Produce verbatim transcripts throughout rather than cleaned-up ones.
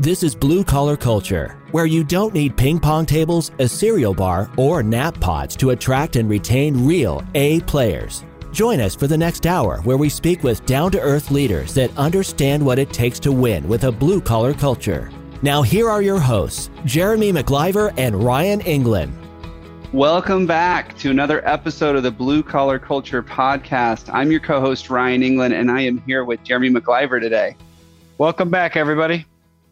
This is Blue Collar Culture, where you don't need ping pong tables, a cereal bar, or nap pods to attract and retain real A players. Join us for the next hour where we speak with down-to-earth leaders that understand what it takes to win with a blue-collar culture. Now here are your hosts, Jeremy McLiver and Ryan England. Welcome back to another episode of the Blue Collar Culture Podcast. I'm your co-host, Ryan England, and I am here with Jeremy McLiver today. Welcome back, everybody.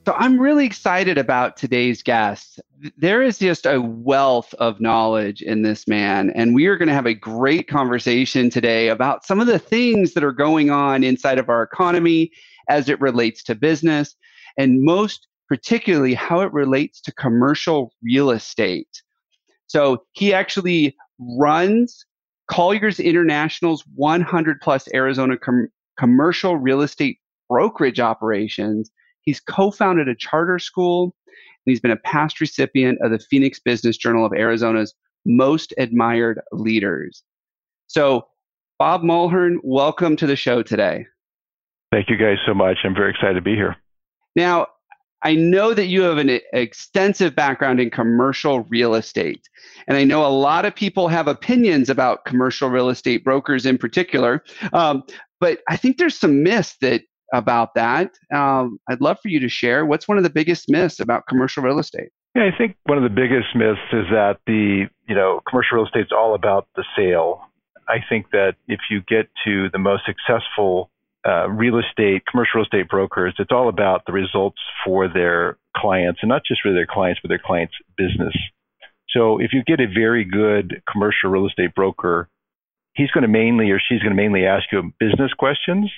So I'm really excited about today's guest. There is just a wealth of knowledge in this man, and we are going to have a great conversation today about some of the things that are going on inside of our economy as it relates to business, and most particularly how it relates to commercial real estate. So he actually runs Colliers International's one hundred plus Arizona com- commercial real estate brokerage operations. He's co-founded a charter school, and he's been a past recipient of the Phoenix Business Journal of Arizona's Most Admired Leaders. So, Bob Mulhern, welcome to the show today. Thank you guys so much. I'm very excited to be here. Now, I know that you have an extensive background in commercial real estate, and I know a lot of people have opinions about commercial real estate brokers in particular, um, but I think there's some myths that about that. Um, I'd love for you to share. What's one of the biggest myths about commercial real estate? Yeah, I think one of the biggest myths is that the, you know, commercial real estate is all about the sale. I think that if you get to the most successful uh, real estate, commercial real estate brokers, it's all about the results for their clients, and not just for their clients, but their clients' business. So if you get a very good commercial real estate broker, he's going to mainly, or she's going to mainly ask you business questions,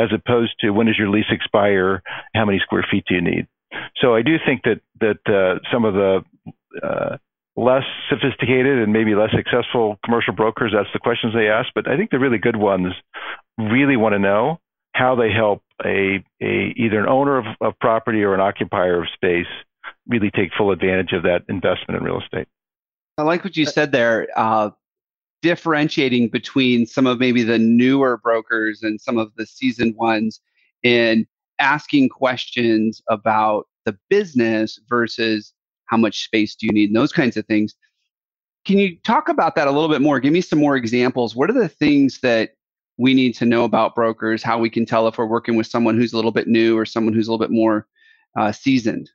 as opposed to when does your lease expire, how many square feet do you need? So I do think that that uh, some of the uh, less sophisticated and maybe less successful commercial brokers, that's the questions they ask. But I think the really good ones really want to know how they help a, a either an owner of, of property or an occupier of space really take full advantage of that investment in real estate. I like what you said there. Uh, differentiating between some of maybe the newer brokers and some of the seasoned ones in asking questions about the business versus how much space do you need and those kinds of things. Can you talk about that a little bit more? Give me some more examples. What are the things that we need to know about brokers, how we can tell if we're working with someone who's a little bit new or someone who's a little bit more uh, seasoned?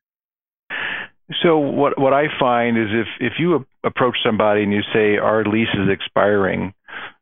So what what I find is if, if you approach somebody and you say, our lease is expiring,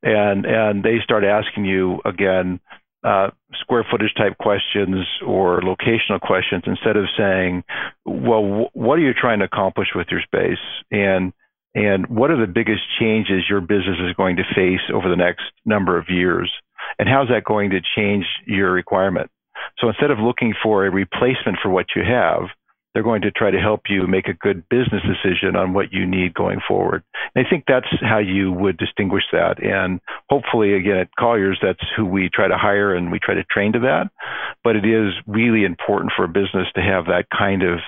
and and they start asking you, again, uh, square footage type questions or locational questions, instead of saying, well, w- what are you trying to accomplish with your space? And and what are the biggest changes your business is going to face over the next number of years? And how's that going to change your requirement? So instead of looking for a replacement for what you have, they're going to try to help you make a good business decision on what you need going forward. And I think that's how you would distinguish that. And hopefully, again, at Colliers, that's who we try to hire and we try to train to that. But it is really important for a business to have that kind of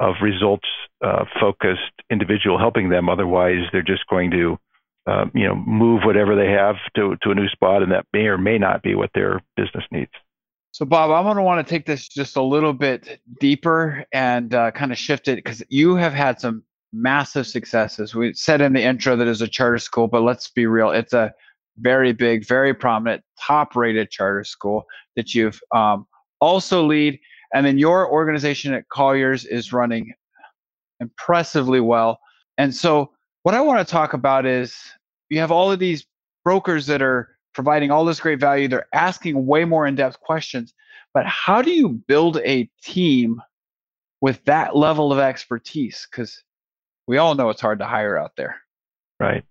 of results-focused uh, individual helping them. Otherwise, they're just going to uh, you know, move whatever they have to, to a new spot, and that may or may not be what their business needs. So, Bob, I'm going to want to take this just a little bit deeper and uh, kind of shift it, because you have had some massive successes. We said in the intro that it's a charter school, but let's be real. It's a very big, very prominent, top-rated charter school that you've um, also lead. And then your organization at Colliers is running impressively well. And so what I want to talk about is you have all of these brokers that are providing all this great value. They're asking way more in-depth questions, but how do you build a team with that level of expertise? Because we all know it's hard to hire out there. Right.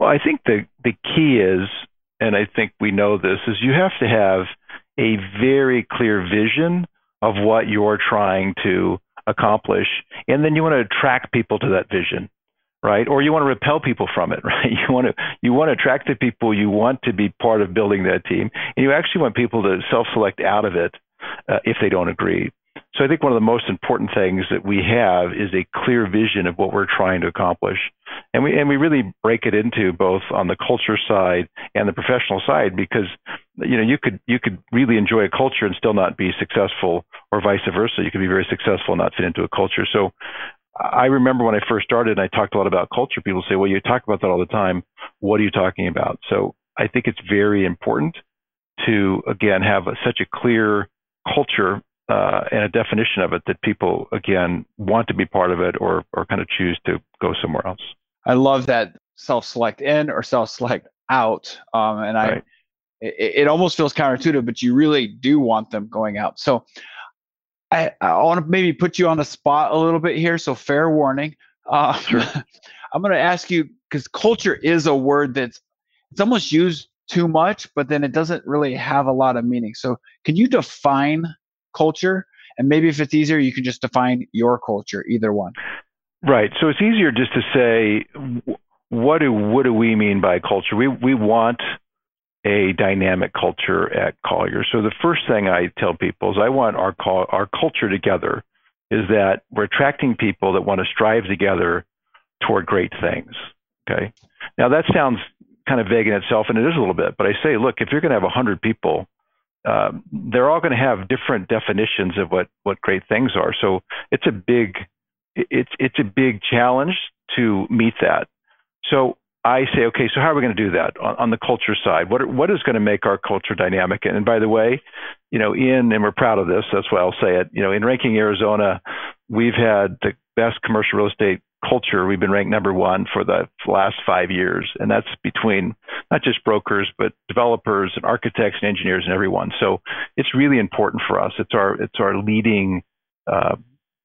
Well, I think the, the key is, and I think we know this, is you have to have a very clear vision of what you're trying to accomplish, and then you want to attract people to that vision. Right? Or you want to repel people from it, right? You want to you want to attract the people you want to be part of building that team, and you actually want people to self-select out of it uh, if they don't agree. So I think one of the most important things that we have is a clear vision of what we're trying to accomplish, and we and we really break it into both on the culture side and the professional side, because you know you could you could really enjoy a culture and still not be successful or vice versa. You can be very successful and not fit into a culture. So I remember when I first started and I talked a lot about culture, people say, well, you talk about that all the time. What are you talking about? So I think it's very important to, again, have a, such a clear culture uh, and a definition of it that people, again, want to be part of it or, or kind of choose to go somewhere else. I love that self-select in or self-select out. Um, and I, right. it, it almost feels counterintuitive, but you really do want them going out. So I, I want to maybe put you on the spot a little bit here. So fair warning. Uh, sure. I'm going to ask you, because culture is a word that's it's almost used too much, but then it doesn't really have a lot of meaning. So can you define culture? And maybe if it's easier, you can just define your culture, either one. Right. So it's easier just to say, what do what do we mean by culture? We we want a dynamic culture at Collier. So the first thing I tell people is I want our our culture together is that we're attracting people that want to strive together toward great things. Okay. Now that sounds kind of vague in itself, and it is a little bit, but I say, look, if you're going to have one hundred people, um, they're all going to have different definitions of what what great things are. So it's a big it's it's a big challenge to meet that. So I say, okay, so how are we going to do that on, on the culture side? What what is going to make our culture dynamic? And, and by the way, you know, in and we're proud of this. That's why I'll say it. You know, in ranking Arizona, we've had the best commercial real estate culture. We've been ranked number one for the last five years, and that's between not just brokers, but developers and architects and engineers and everyone. So it's really important for us. It's our it's our leading uh,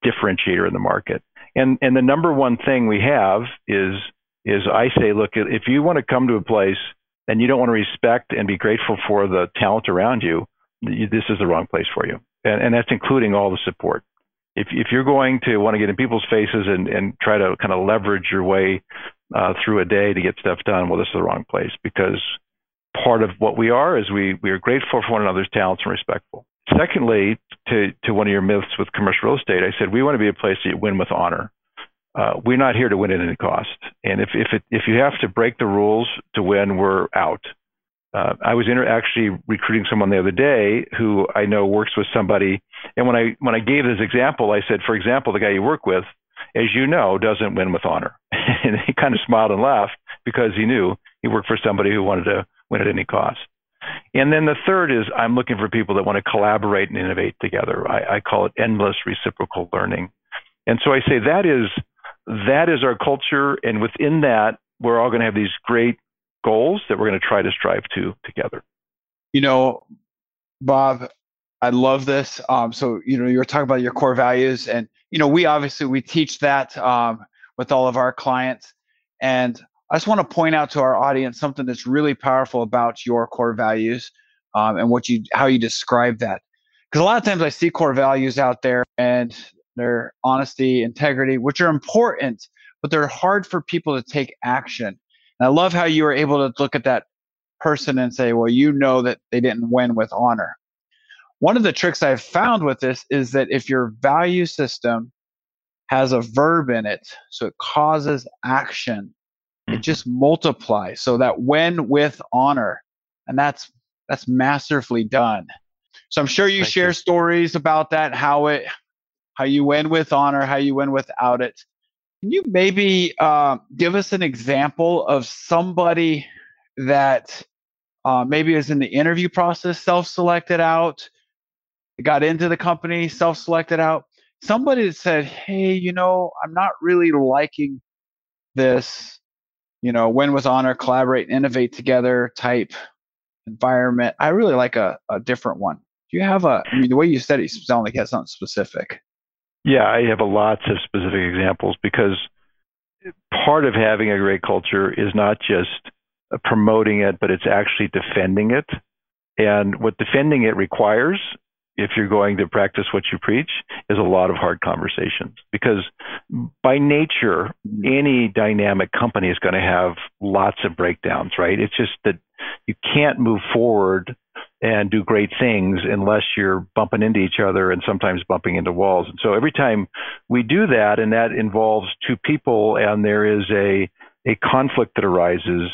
differentiator in the market. And and the number one thing we have is. is I say, look, if you want to come to a place and you don't want to respect and be grateful for the talent around you, this is the wrong place for you. And, and that's including all the support. If, if you're going to want to get in people's faces and, and try to kind of leverage your way uh, through a day to get stuff done, well, this is the wrong place, because part of what we are is we, we are grateful for one another's talents and respectful. Secondly, to, to one of your myths with commercial real estate, I said, we want to be a place that you win with honor. Uh, we're not here to win at any cost. And if if it, if you have to break the rules to win, we're out. Uh, I was inter- actually recruiting someone the other day who I know works with somebody. And when I when I gave this example, I said, for example, the guy you work with, as you know, doesn't win with honor. And he kind of smiled and laughed because he knew he worked for somebody who wanted to win at any cost. And then the third is I'm looking for people that want to collaborate and innovate together. I, I call it endless reciprocal learning. And so I say that is... That is our culture, and within that, we're all going to have these great goals that we're going to try to strive to together. You know, Bob, I love this. Um, so, you know, you were talking about your core values, and, you know, we obviously, we teach that um, with all of our clients. And I just want to point out to our audience something that's really powerful about your core values um, and what you how you describe that. Because a lot of times I see core values out there, and their honesty, integrity, which are important, but they're hard for people to take action. And I love how you were able to look at that person and say, well, you know that they didn't win with honor. One of the tricks I've found with this is that if your value system has a verb in it, so it causes action, it just multiplies. So that win with honor, and that's that's masterfully done. So I'm sure you Thank share you. stories about that, how it... how you win with honor, how you win without it. Can you maybe uh, give us an example of somebody that uh, maybe is in the interview process, self-selected out, got into the company, self-selected out, somebody that said, hey, you know, I'm not really liking this, you know, win with honor, collaborate, and innovate together type environment. I really like a, a different one. Do you have a, I mean, the way you said it, you sound like it has something specific. Yeah, I have a lots of specific examples, because part of having a great culture is not just promoting it, but it's actually defending it. And what defending it requires, if you're going to practice what you preach, is a lot of hard conversations. Because by nature, any dynamic company is going to have lots of breakdowns, right? It's just that you can't move forward and do great things unless you're bumping into each other and sometimes bumping into walls. And so every time we do that, and that involves two people, and there is a, a conflict that arises,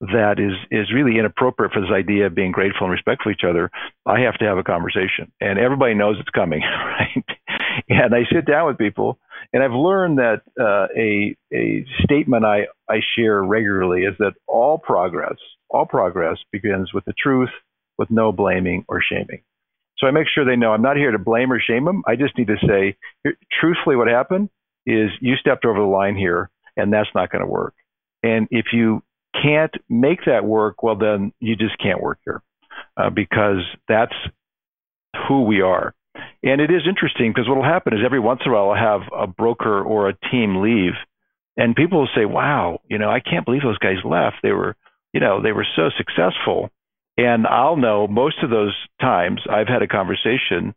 that is is really inappropriate for this idea of being grateful and respectful to each other, I have to have a conversation. And everybody knows it's coming, right? And I sit down with people, and I've learned that uh, a a statement I, I share regularly is that all progress, all progress begins with the truth, with no blaming or shaming. So I make sure they know I'm not here to blame or shame them. I just need to say, truthfully, what happened is you stepped over the line here, and that's not going to work. And if you can't make that work, well, then you just can't work here uh, because that's who we are. And it is interesting because what will happen is every once in a while I'll have a broker or a team leave, and people will say, wow, you know, I can't believe those guys left. They were, you know, they were so successful. And I'll know most of those times I've had a conversation,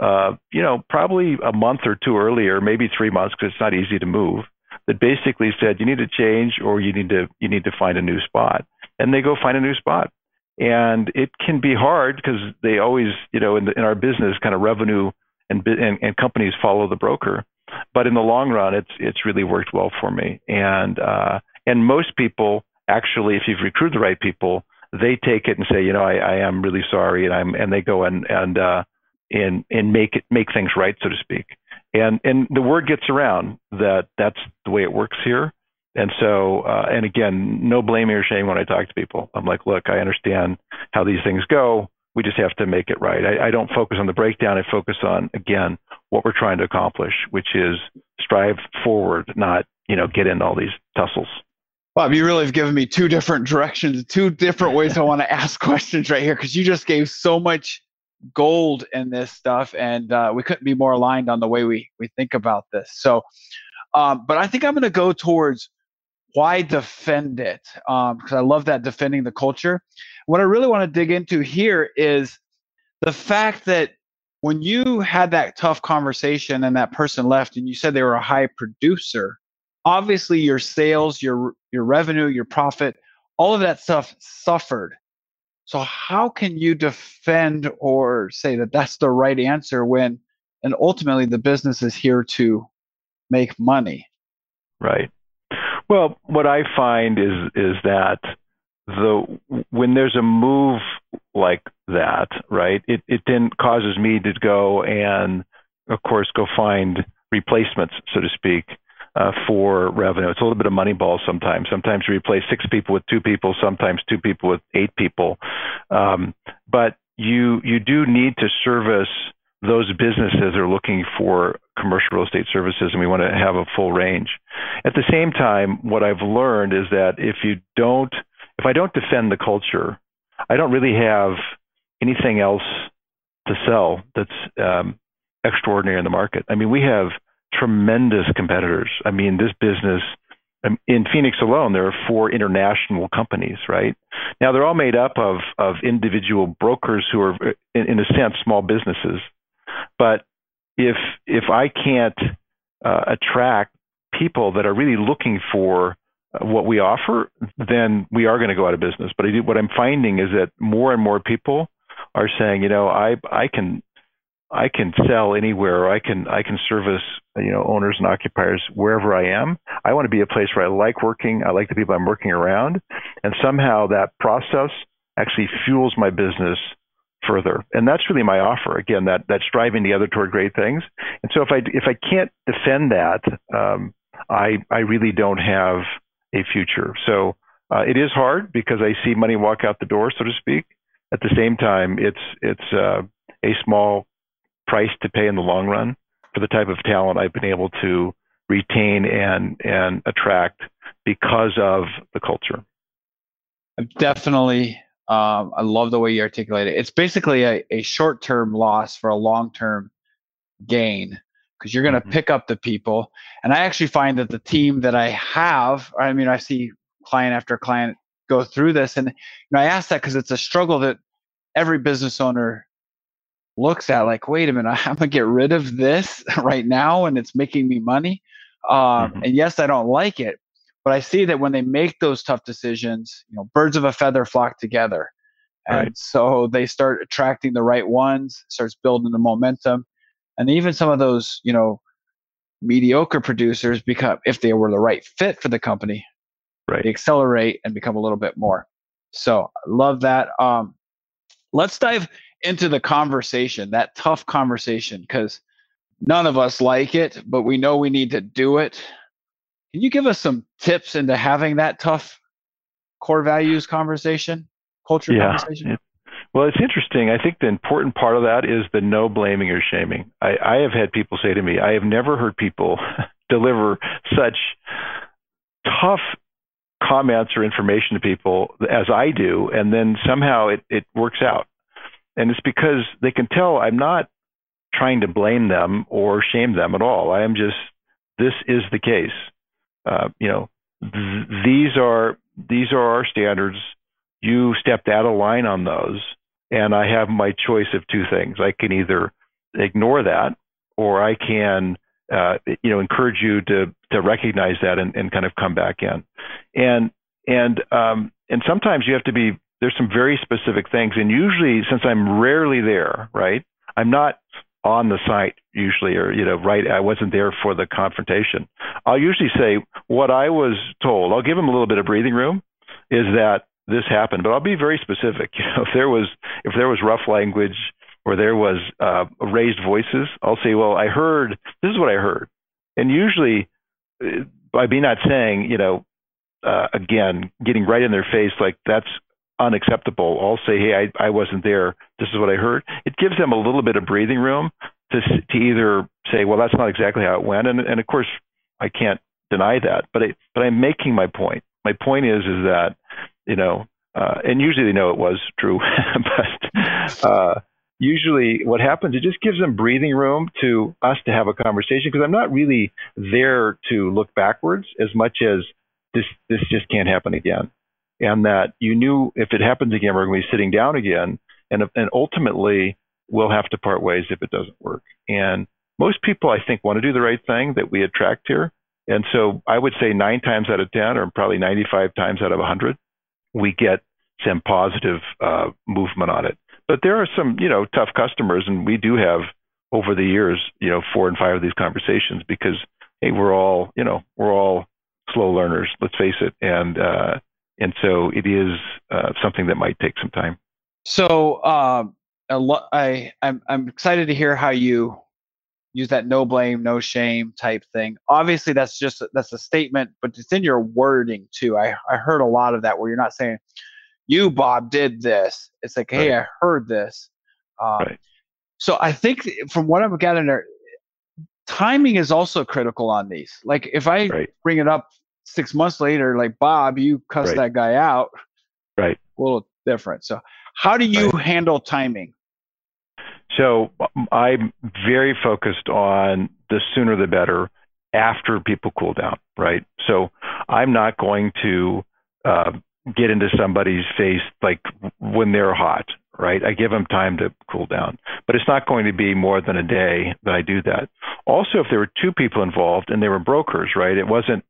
uh, you know, probably a month or two earlier, maybe three months, because it's not easy to move, that basically said, you need to change or you need to you need to find a new spot. And they go find a new spot. And it can be hard because they always, you know, in, the, in our business, kind of revenue and, and and companies follow the broker. But in the long run, it's it's really worked well for me. And uh, and most people, actually, if you've recruited the right people, they take it and say, you know, I, I am really sorry, and I'm and they go and and uh, and and make it make things right, so to speak. And and the word gets around that that's the way it works here. And so, uh, and again, no blame or shame when I talk to people. I'm like, look, I understand how these things go. We just have to make it right. I, I don't focus on the breakdown. I focus on, again, what we're trying to accomplish, which is strive forward, not, you know, get into all these tussles. Bob, you really have given me two different directions, two different ways I want to ask questions right here, because you just gave so much gold in this stuff, and uh, we couldn't be more aligned on the way we we think about this. So, um, but I think I'm going to go towards why defend it, because um, I love that, defending the culture. What I really want to dig into here is the fact that when you had that tough conversation and that person left, and you said they were a high producer, obviously your sales, your your revenue, your profit, all of that stuff suffered. So how can you defend or say that that's the right answer when, and ultimately the business is here to make money? Right. Well, what I find is is that the when there's a move like that, right, it, it then causes me to go and, of course, go find replacements, so to speak, Uh, for revenue. It's a little bit of money ball sometimes. Sometimes you replace six people with two people, sometimes two people with eight people. Um, but you you do need to service those businesses that are looking for commercial real estate services, and we want to have a full range. At the same time, what I've learned is that if you don't, if I don't defend the culture, I don't really have anything else to sell that's um, extraordinary in the market. I mean, we have tremendous competitors. I mean, this business, in Phoenix alone, there are four international companies, right? Now, they're all made up of of individual brokers who are, in, in a sense, small businesses. But if if I can't uh, attract people that are really looking for what we offer, then we are going to go out of business. But I do, what I'm finding is that more and more people are saying, you know, I I can I can sell anywhere, or I can I can service, you know, owners and occupiers wherever I am. I want to be a place where I like working. I like the people I'm working around, and somehow that process actually fuels my business further. And that's really my offer. Again, that that striving together toward great things. And so if I if I can't defend that, um, I I really don't have a future. So uh, it is hard because I see money walk out the door, so to speak. At the same time, it's it's uh, a small price to pay in the long run for the type of talent I've been able to retain and and attract because of the culture. I'm definitely, um, I love the way you articulate it. It's basically a, a short-term loss for a long-term gain, because you're going to mm-hmm. pick up the people. And I actually find that the team that I have, I mean, I see client after client go through this. And you know, I ask that because it's a struggle that every business owner looks at, like, wait a minute, I'm gonna get rid of this right now and it's making me money. Um, mm-hmm. And yes, I don't like it, but I see that when they make those tough decisions, you know, birds of a feather flock together. And right. So they start attracting the right ones, starts building the momentum. And even some of those, you know, mediocre producers become, if they were the right fit for the company, right. accelerate and become a little bit more. So I love that. Um, let's dive into the conversation, that tough conversation, because none of us like it, but we know we need to do it. Can you give us some tips into having that tough core values conversation, culture yeah. conversation? Well, it's interesting. I think the important part of that is the no blaming or shaming. I, I have had people say to me, I have never heard people deliver such tough comments or information to people as I do, and then somehow it, it works out. And it's because they can tell I'm not trying to blame them or shame them at all. I am just, this is the case. Uh, you know, th- these are these are our standards. You stepped out of line on those, and I have my choice of two things. I can either ignore that, or I can, uh, you know, encourage you to to recognize that and, and kind of come back in. And and um, and sometimes you have to be. There's some very specific things, and usually, since I'm rarely there, right? I'm not on the site usually, or you know, right? I wasn't there for the confrontation. I'll usually say what I was told. I'll give them a little bit of breathing room. Is that this happened, but I'll be very specific. You know, if there was if there was rough language or there was uh, raised voices, I'll say, well, I heard, this is what I heard. And usually by me not saying, you know, uh, again, getting right in their face, like that's unacceptable. I'll say, hey, I, I wasn't there. This is what I heard. It gives them a little bit of breathing room to, to either say, well, that's not exactly how it went. And, and of course, I can't deny that, but, I, but I'm making my point. My point is, is that, you know, uh, and usually they know it was true, but uh, usually what happens, it just gives them breathing room to us to have a conversation, because I'm not really there to look backwards as much as this, this just can't happen again. And that you knew if it happens again, we're going to be sitting down again. And, and ultimately, we'll have to part ways if it doesn't work. And most people, I think, want to do the right thing that we attract here. And so I would say nine times out of ten, or probably ninety-five times out of one hundred, we get some positive uh, movement on it. But there are some, you know, tough customers, and we do have over the years, you know, four and five of these conversations, because hey, we're all, you know, we're all slow learners. Let's face it, and uh, and so it is uh, something that might take some time. So um, a lo- I I'm, I'm excited to hear how you use that no blame, no shame type thing. Obviously, that's just that's a statement, but it's in your wording too. I, I heard a lot of that where you're not saying, you, Bob, did this. It's like, hey, right. I heard this. Um, right. So I think from what I've gotten there, timing is also critical on these. Like if I right. bring it up six months later, like, Bob, you cussed right. that guy out. Right. A little different. So how do you right. handle timing? So I'm very focused on the sooner the better after people cool down, right? So I'm not going to uh, get into somebody's face like when they're hot, right? I give them time to cool down, but it's not going to be more than a day that I do that. Also, if there were two people involved and they were brokers, right? It wasn't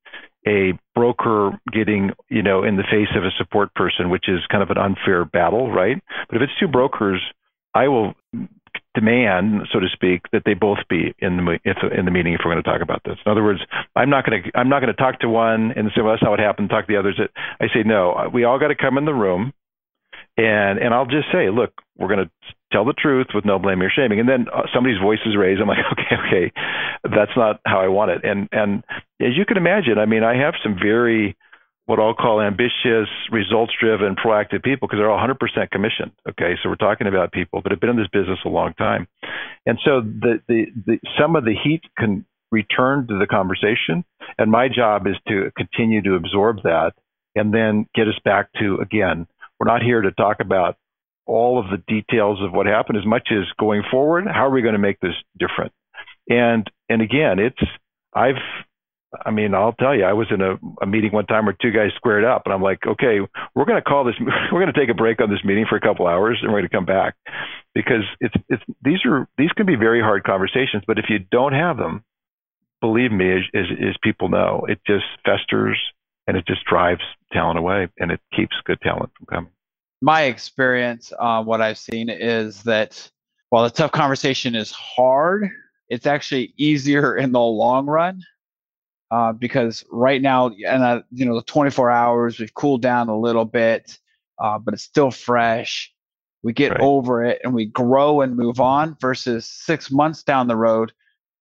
a broker getting, you know, in the face of a support person, which is kind of an unfair battle, right? But if it's two brokers, I will demand, so to speak, that they both be in the if, in the meeting if we're going to talk about this. In other words, I'm not going to I'm not going to talk to one and say, well, that's not what happened. Talk to the others. I say, no, we all got to come in the room, and and I'll just say, look, we're going to tell the truth with no blame or shaming. And then uh, somebody's voice is raised. I'm like, okay, okay, that's not how I want it. And and as you can imagine, I mean, I have some very what I'll call ambitious, results-driven, proactive people, because they're all one hundred percent commissioned. Okay, so we're talking about people that have been in this business a long time, and so the, the the some of the heat can return to the conversation, and my job is to continue to absorb that, and then get us back to again. We're not here to talk about all of the details of what happened, as much as going forward, how are we going to make this different? And and again, it's I've. I mean, I'll tell you, I was in a, a meeting one time where two guys squared up, and I'm like, okay, we're going to call this, we're going to take a break on this meeting for a couple hours, and we're going to come back, because it's, it's, these are, these can be very hard conversations, but if you don't have them, believe me, as, as, as people know, it just festers and it just drives talent away, and it keeps good talent from coming. My experience, uh, what I've seen is that while the tough conversation is hard, it's actually easier in the long run. uh, because right now, and uh, you know, the twenty-four hours, we've cooled down a little bit, uh, but it's still fresh. We get right. over it and we grow and move on versus six months down the road.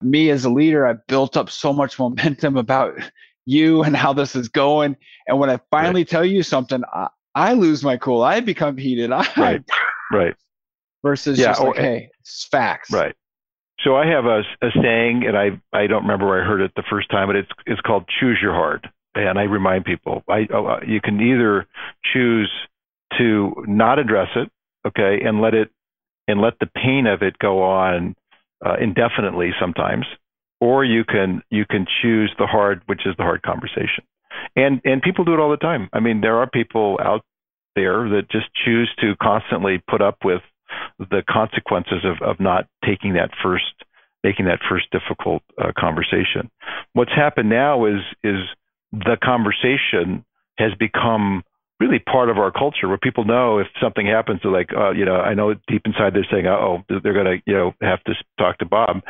Me as a leader, I built up so much momentum about you and how this is going. And when I finally right. tell you something, I, I lose my cool. I become heated. I, right. Right. Versus yeah, just or, like, hey, it's facts. Right. So I have a, a saying, and I, I don't remember where I heard it the first time, but it's it's called choose your heart. And I remind people, I uh, you can either choose to not address it, okay, and let it and let the pain of it go on uh, indefinitely sometimes, or you can you can choose the hard, which is the hard conversation. And and people do it all the time. I mean, there are people out there that just choose to constantly put up with the consequences of, of not taking that first, making that first difficult uh, conversation. What's happened now is is the conversation has become really part of our culture, where people know if something happens, they're like, uh, you know, I know deep inside they're saying, oh, they're going to, you know, have to talk to Bob.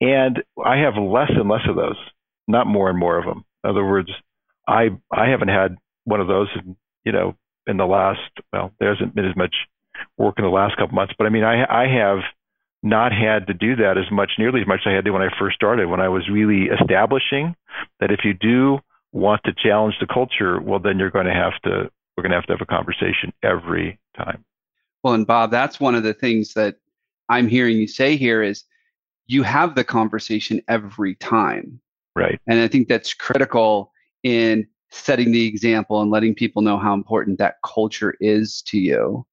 And I have less and less of those, not more and more of them. In other words, I I haven't had one of those, in, you know, in the last, well, there hasn't been as much work in the last couple months, but I mean, I I have not had to do that as much, nearly as much as I had to when I first started, when I was really establishing that if you do want to challenge the culture, well, then you're going to have to, we're going to have to have a conversation every time. Well, and Bob, that's one of the things that I'm hearing you say here is you have the conversation every time. Right. And I think that's critical in setting the example and letting people know how important that culture is to you.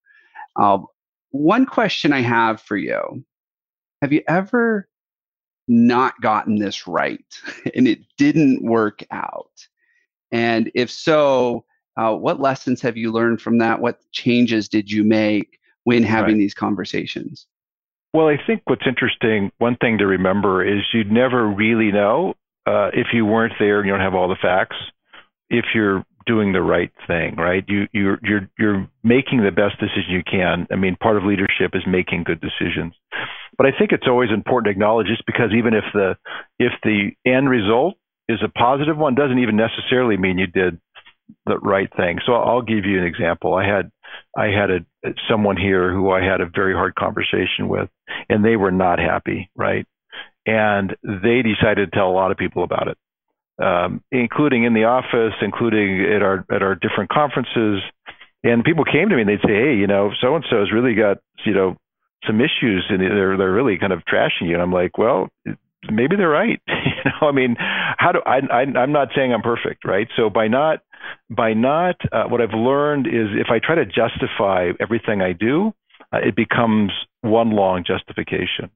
Uh, one question I have for you. Have you ever not gotten this right and it didn't work out? And if so, uh, what lessons have you learned from that? What changes did you make when having right. these conversations? Well, I think what's interesting, one thing to remember is you'd never really know uh, if you weren't there and you don't have all the facts, if you're doing the right thing, right? You, you're, you're, you're making the best decision you can. I mean, part of leadership is making good decisions, but I think it's always important to acknowledge this, because even if the, if the end result is a positive one, doesn't even necessarily mean you did the right thing. So I'll give you an example. I had, I had a, someone here who I had a very hard conversation with, and they were not happy, right? And they decided to tell a lot of people about it. Um, including in the office, including at our at our different conferences, and people came to me and they'd say, "Hey, you know, so and so has really got you know some issues, and they're they're really kind of trashing you." And I'm like, "Well, maybe they're right." you know, I mean, how do I, I? I'm not saying I'm perfect, right? So by not by not, uh, what I've learned is if I try to justify everything I do, uh, it becomes one long justification.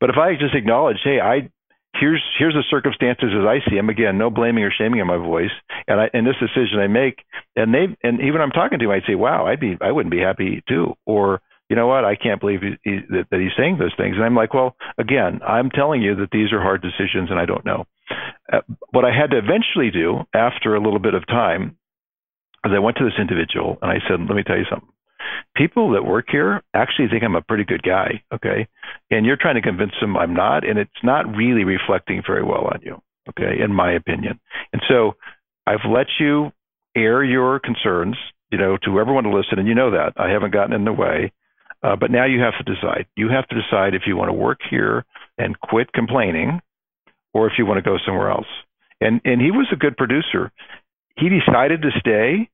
But if I just acknowledge, "Hey, I." Here's here's the circumstances as I see them. Again, no blaming or shaming in my voice, and I, and this decision I make, and they and even I'm talking to him, I'd say, wow, I'd be I wouldn't be happy too, or you know what, I can't believe he, he, that, that he's saying those things. And I'm like, well, again, I'm telling you that these are hard decisions, and I don't know. Uh, what I had to eventually do after a little bit of time is I went to this individual and I said, let me tell you something. People that work here actually think I'm a pretty good guy, okay? And you're trying to convince them I'm not, and it's not really reflecting very well on you, okay, in my opinion. And so I've let you air your concerns, you know, to everyone to listen, and you know that. I haven't gotten in the way, uh, but now you have to decide. You have to decide if you want to work here and quit complaining or if you want to go somewhere else. And and he was a good producer. He decided to stay,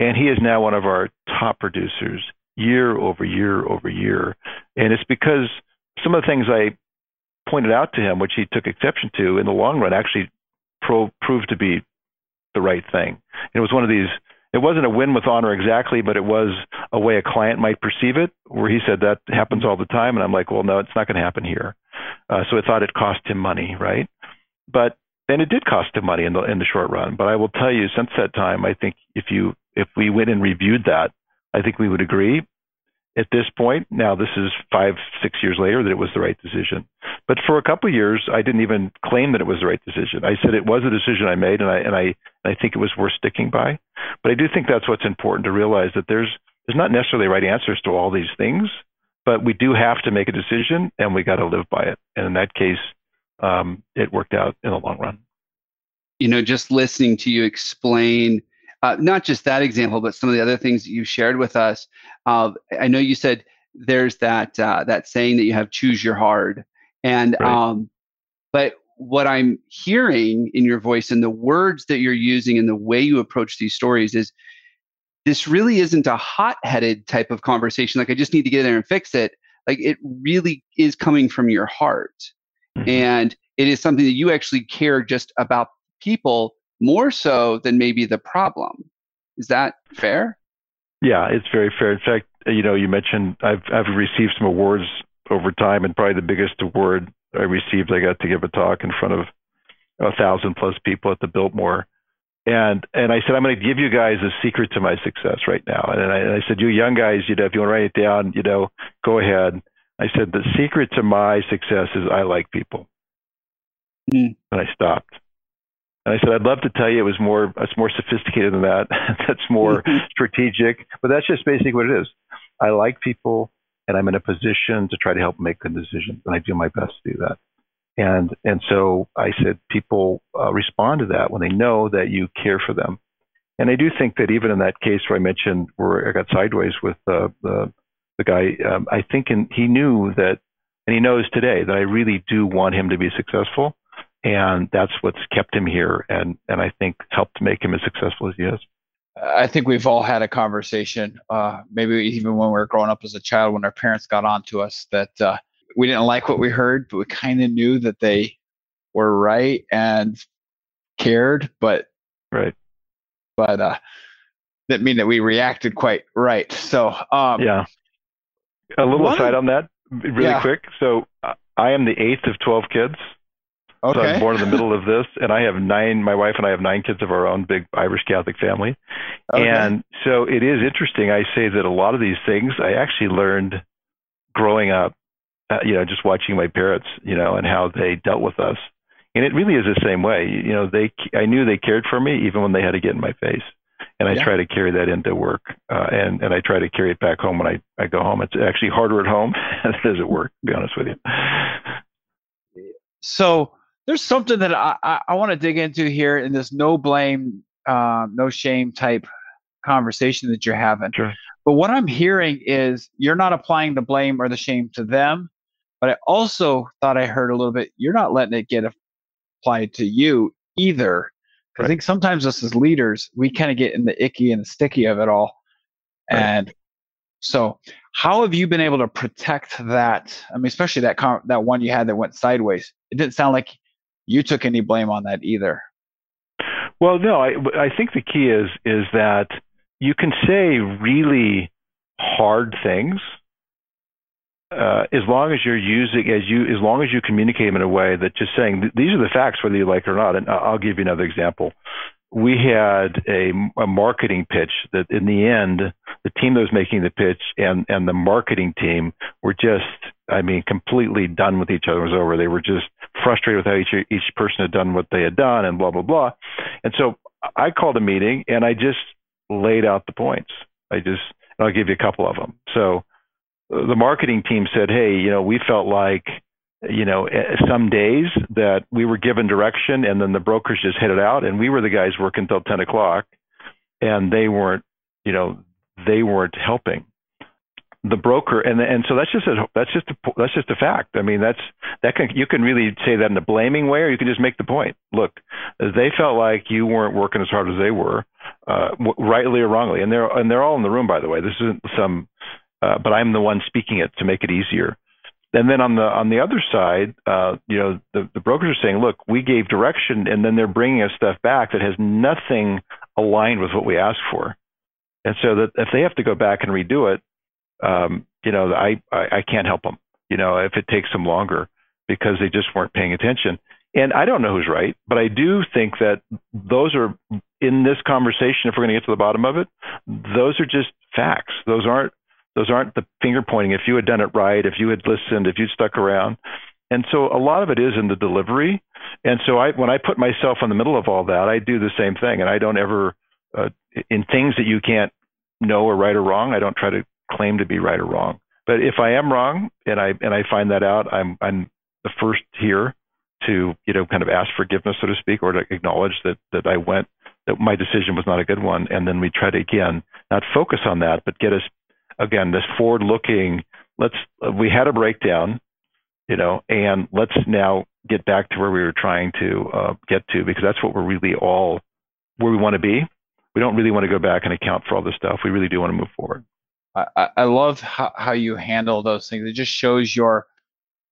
and he is now one of our top producers year over year over year. And it's because some of the things I pointed out to him, which he took exception to, in the long run actually pro- proved to be the right thing. And it was one of these, it wasn't a win with honor exactly, but it was a way a client might perceive it, where he said that happens all the time. And I'm like, well, no, it's not going to happen here. Uh, so I thought it cost him money, right? But then it did cost him money in the in the short run. But I will tell you, since that time, I think if you If we went and reviewed that, I think we would agree at this point. Now, this is five, six years later, that it was the right decision. But for a couple of years, I didn't even claim that it was the right decision. I said it was a decision I made, and I and I and I think it was worth sticking by. But I do think that's what's important to realize, that there's there's not necessarily right answers to all these things, but we do have to make a decision, and we got to live by it. And in that case, um, it worked out in the long run. you know, just listening to you explain uh, not just that example, but some of the other things that you shared with us. Uh, I know you said there's that uh, that saying that you have, choose your hard, and right. um, but what I'm hearing in your voice and the words that you're using and the way you approach these stories is, this really isn't a hot-headed type of conversation. Like, I just need to get in there and fix it. Like, it really is coming from your heart. Mm-hmm. And it is something that you actually care just about people more so than maybe the problem. Is that fair? Yeah, it's very fair. In fact, you know, you mentioned I've, I've received some awards over time, and probably the biggest award I received, I got to give a talk in front of a thousand plus people at the Biltmore. And and I said, I'm going to give you guys the secret to my success right now. And I, and I said, you young guys, you know, if you want to write it down, you know, go ahead. I said, the secret to my success is I like people. Mm. And I stopped. And I said, I'd love to tell you it was more, it's more sophisticated than that. That's more strategic. But that's just basically what it is. I like people, and I'm in a position to try to help make good decisions. And I do my best to do that. And and so I said, people uh, respond to that when they know that you care for them. And I do think that even in that case where I mentioned where I got sideways with uh, the the guy, um, I think in, he knew that, and he knows today that I really do want him to be successful, and that's what's kept him here, and and I think helped make him as successful as he is. I think we've all had a conversation, uh, maybe even when we were growing up as a child, when our parents got on to us that. Uh, We didn't like what we heard, but we kind of knew that they were right and cared, but right, but uh, didn't mean that we reacted quite right. So um, yeah, a little one, aside on that, really yeah. quick. So uh, I am the eighth of twelve kids. Okay. So I'm born in the middle of this, and I have nine. My wife and I have nine kids of our own, big Irish Catholic family, okay. And so it is interesting. I say that a lot of these things I actually learned growing up. Uh, you know, just watching my parents, you know, and how they dealt with us. And it really is the same way. You know, they, I knew they cared for me even when they had to get in my face. And I yeah. try to carry that into work. Uh, and, and I try to carry it back home when I, I go home. It's actually harder at home than it is at work, to be honest with you. So there's something that I, I, I want to dig into here in this no blame, uh, no shame type conversation that you're having. Sure. But what I'm hearing is you're not applying the blame or the shame to them. But I also thought I heard a little bit, you're not letting it get applied to you either. Right. I think sometimes us as leaders, we kind of get in the icky and the sticky of it all. Right. And so how have you been able to protect that? I mean, especially that con- that one you had that went sideways. It didn't sound like you took any blame on that either. Well, no, I, I think the key is, is that you can say really hard things. Uh, as long as you're using, as you, as long as you communicate them in a way that just saying these are the facts, whether you like it or not. And I'll give you another example. We had a, a marketing pitch that, in the end, the team that was making the pitch and and the marketing team were just, I mean, completely done with each other. It was over. They were just frustrated with how each each person had done what they had done, and blah blah blah. And so I called a meeting and I just laid out the points. I just, and I'll give you a couple of them. So. The marketing team said, hey, you know, we felt like, you know, some days that we were given direction and then the brokers just hit it out, and we were the guys working till ten o'clock, and they weren't, you know, they weren't helping the broker. And and so that's just a, that's just a, that's just a fact. I mean, that's, that can, you can really say that in a blaming way, or you can just make the point. Look, they felt like you weren't working as hard as they were, uh, rightly or wrongly. And they're, and they're all in the room, by the way. This isn't some, Uh, but I'm the one speaking it to make it easier. And then on the on the other side, uh, you know, the, the brokers are saying, look, we gave direction, and then they're bringing us stuff back that has nothing aligned with what we asked for. And so that if they have to go back and redo it, um, you know, I, I I can't help them. You know, if it takes them longer because they just weren't paying attention. And I don't know who's right, but I do think that those are in this conversation. If we're going to get to the bottom of it, those are just facts. Those aren't. Those aren't the finger pointing. If you had done it right, if you had listened, if you'd stuck around. And so a lot of it is in the delivery. And so I, when I put myself in the middle of all that, I do the same thing. And I don't ever, uh, in things that you can't know are right or wrong, I don't try to claim to be right or wrong. But if I am wrong and I and I find that out, I'm I'm the first here to, you know, kind of ask forgiveness, so to speak, or to acknowledge that that I went, that my decision was not a good one. And then we try to, again, not focus on that, but get us, again, this forward looking, let's, we had a breakdown, you know, and let's now get back to where we were trying to uh, get to, because that's what we're really all, where we want to be. We don't really want to go back and account for all this stuff. We really do want to move forward. I, I love how, how you handle those things. It just shows your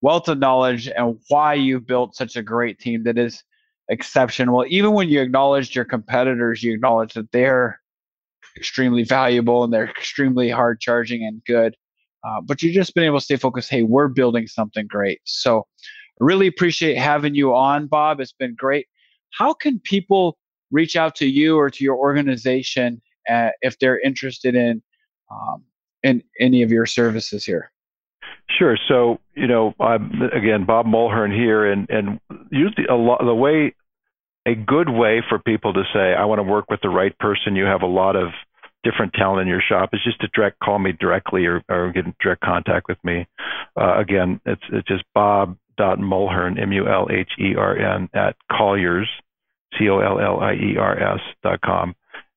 wealth of knowledge and why you've built such a great team that is exceptional. Even when you acknowledge your competitors, you acknowledge that they're extremely valuable and they're extremely hard charging and good. Uh, but you've just been able to stay focused. Hey, we're building something great. So I really appreciate having you on, Bob. It's been great. How can people reach out to you or to your organization uh, if they're interested in um, in any of your services here? Sure. So, you know, I'm, again, Bob Mulhern here, and and usually a lot, the way, a good way for people to say, I want to work with the right person, you have a lot of different talent in your shop, is just to direct, call me directly or, or get in direct contact with me. Uh, again, it's it's just bob.mulhern, M U L H E R N, at Colliers, C O L L I E R S dot com.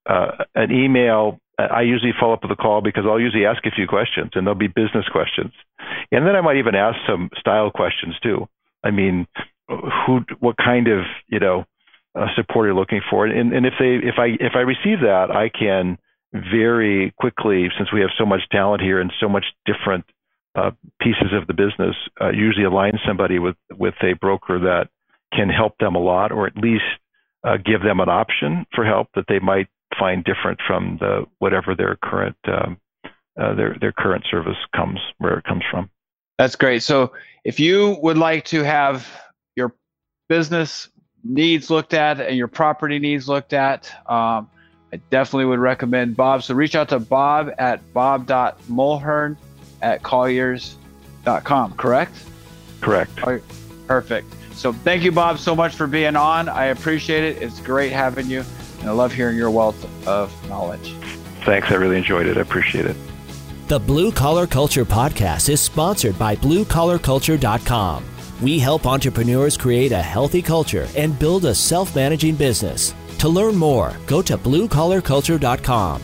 Uh, an email, I usually follow up with a call, because I'll usually ask a few questions, and they'll be business questions. And then I might even ask some style questions too. I mean, who, what kind of, you know, uh, support you're looking for. And, and if they, if I, if I receive that, I can very quickly, since we have so much talent here and so much different uh, pieces of the business, uh, usually align somebody with, with a broker that can help them a lot, or at least uh, give them an option for help that they might find different from the whatever their current um, uh, their their current service comes, where it comes from. That's great. So if you would like to have your business needs looked at and your property needs looked at, um, I definitely would recommend Bob. So reach out to Bob at bob.mulhern at colliers dot com, correct? Correct. All right. Perfect. So thank you, Bob, so much for being on. I appreciate it. It's great having you. And I love hearing your wealth of knowledge. Thanks. I really enjoyed it. I appreciate it. The Blue Collar Culture Podcast is sponsored by blue collar culture dot com. We help entrepreneurs create a healthy culture and build a self-managing business. To learn more, go to blue collar culture dot com.